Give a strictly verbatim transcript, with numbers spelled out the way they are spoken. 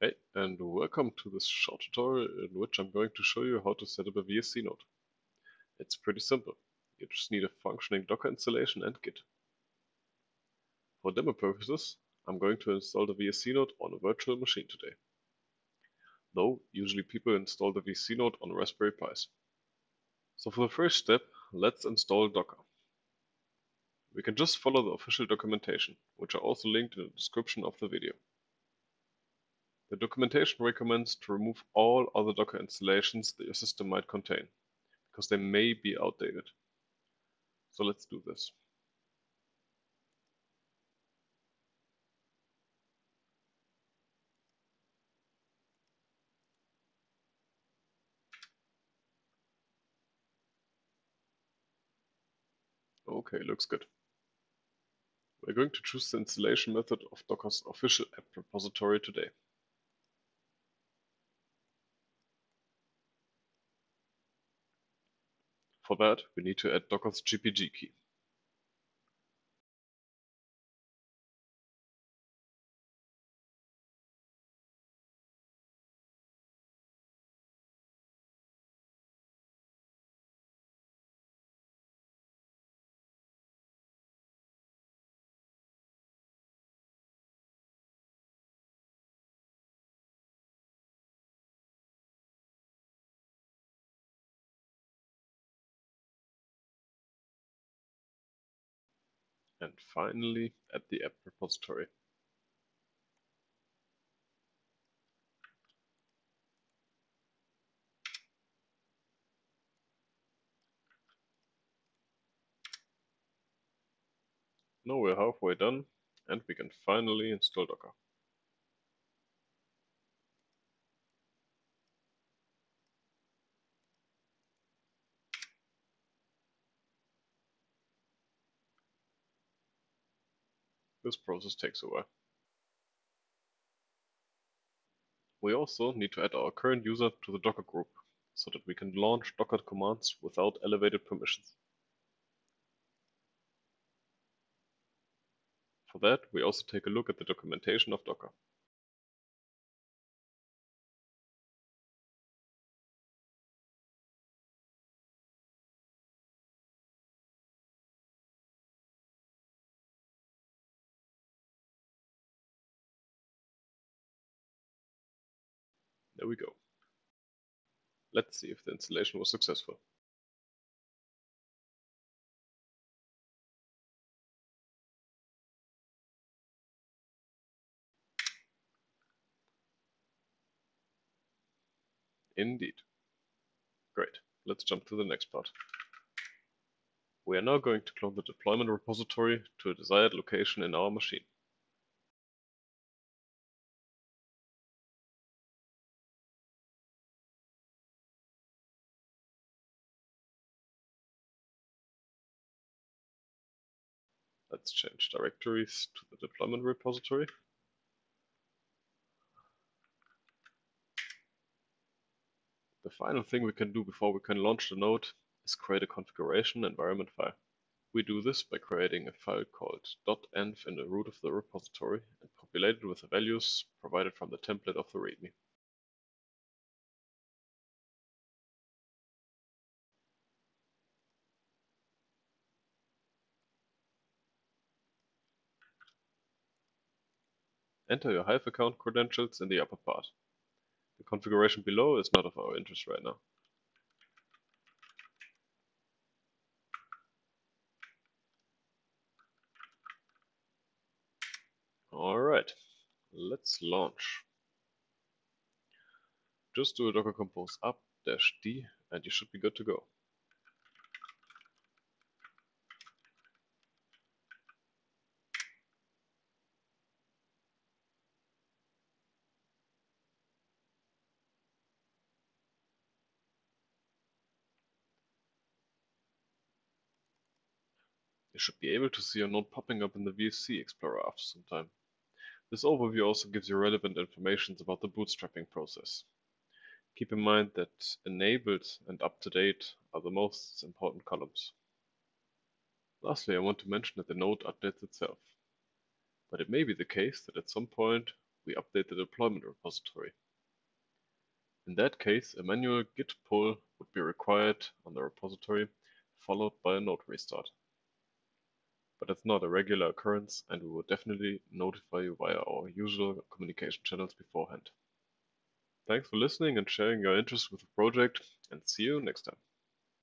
Hey, and welcome to this short tutorial in which I'm going to show you how to set up a V S C node. It's pretty simple. You just need a functioning Docker installation and Git. For demo purposes, I'm going to install the V S C node on a virtual machine today. Though, usually people install the V S C node on Raspberry Pis. So for the first step, let's install Docker. We can just follow the official documentation, which are also linked in the description of the video. The documentation recommends to remove all other Docker installations that your system might contain, because they may be outdated. So let's do this. Okay, looks good. We're going to choose the installation method of Docker's official app repository today. For that, we need to add Docker's G P G key. And finally, add the app repository. Now we're halfway done, and we can finally install Docker. This process takes a while. We also need to add our current user to the Docker group, so that we can launch Docker commands without elevated permissions. For that, we also take a look at the documentation of Docker. There we go. Let's see if the installation was successful. Indeed. Great. Let's jump to the next part. We are now going to clone the deployment repository to a desired location in our machine. Let's change directories to the deployment repository. The final thing we can do before we can launch the node is create a configuration environment file. We do this by creating a file called .env in the root of the repository and populate it with the values provided from the template of the README. Enter your Hive account credentials in the upper part. The configuration below is not of our interest right now. Alright, let's launch. Just do a Docker Compose up dash D and you should be good to go. You should be able to see your node popping up in the V S C Explorer after some time. This overview also gives you relevant information about the bootstrapping process. Keep in mind that enabled and up-to-date are the most important columns. Lastly, I want to mention that the node updates itself. But it may be the case that at some point we update the deployment repository. In that case, a manual Git pull would be required on the repository, followed by a node restart. But it's not a regular occurrence, and we will definitely notify you via our usual communication channels beforehand. Thanks for listening and sharing your interest with the project, and see you next time.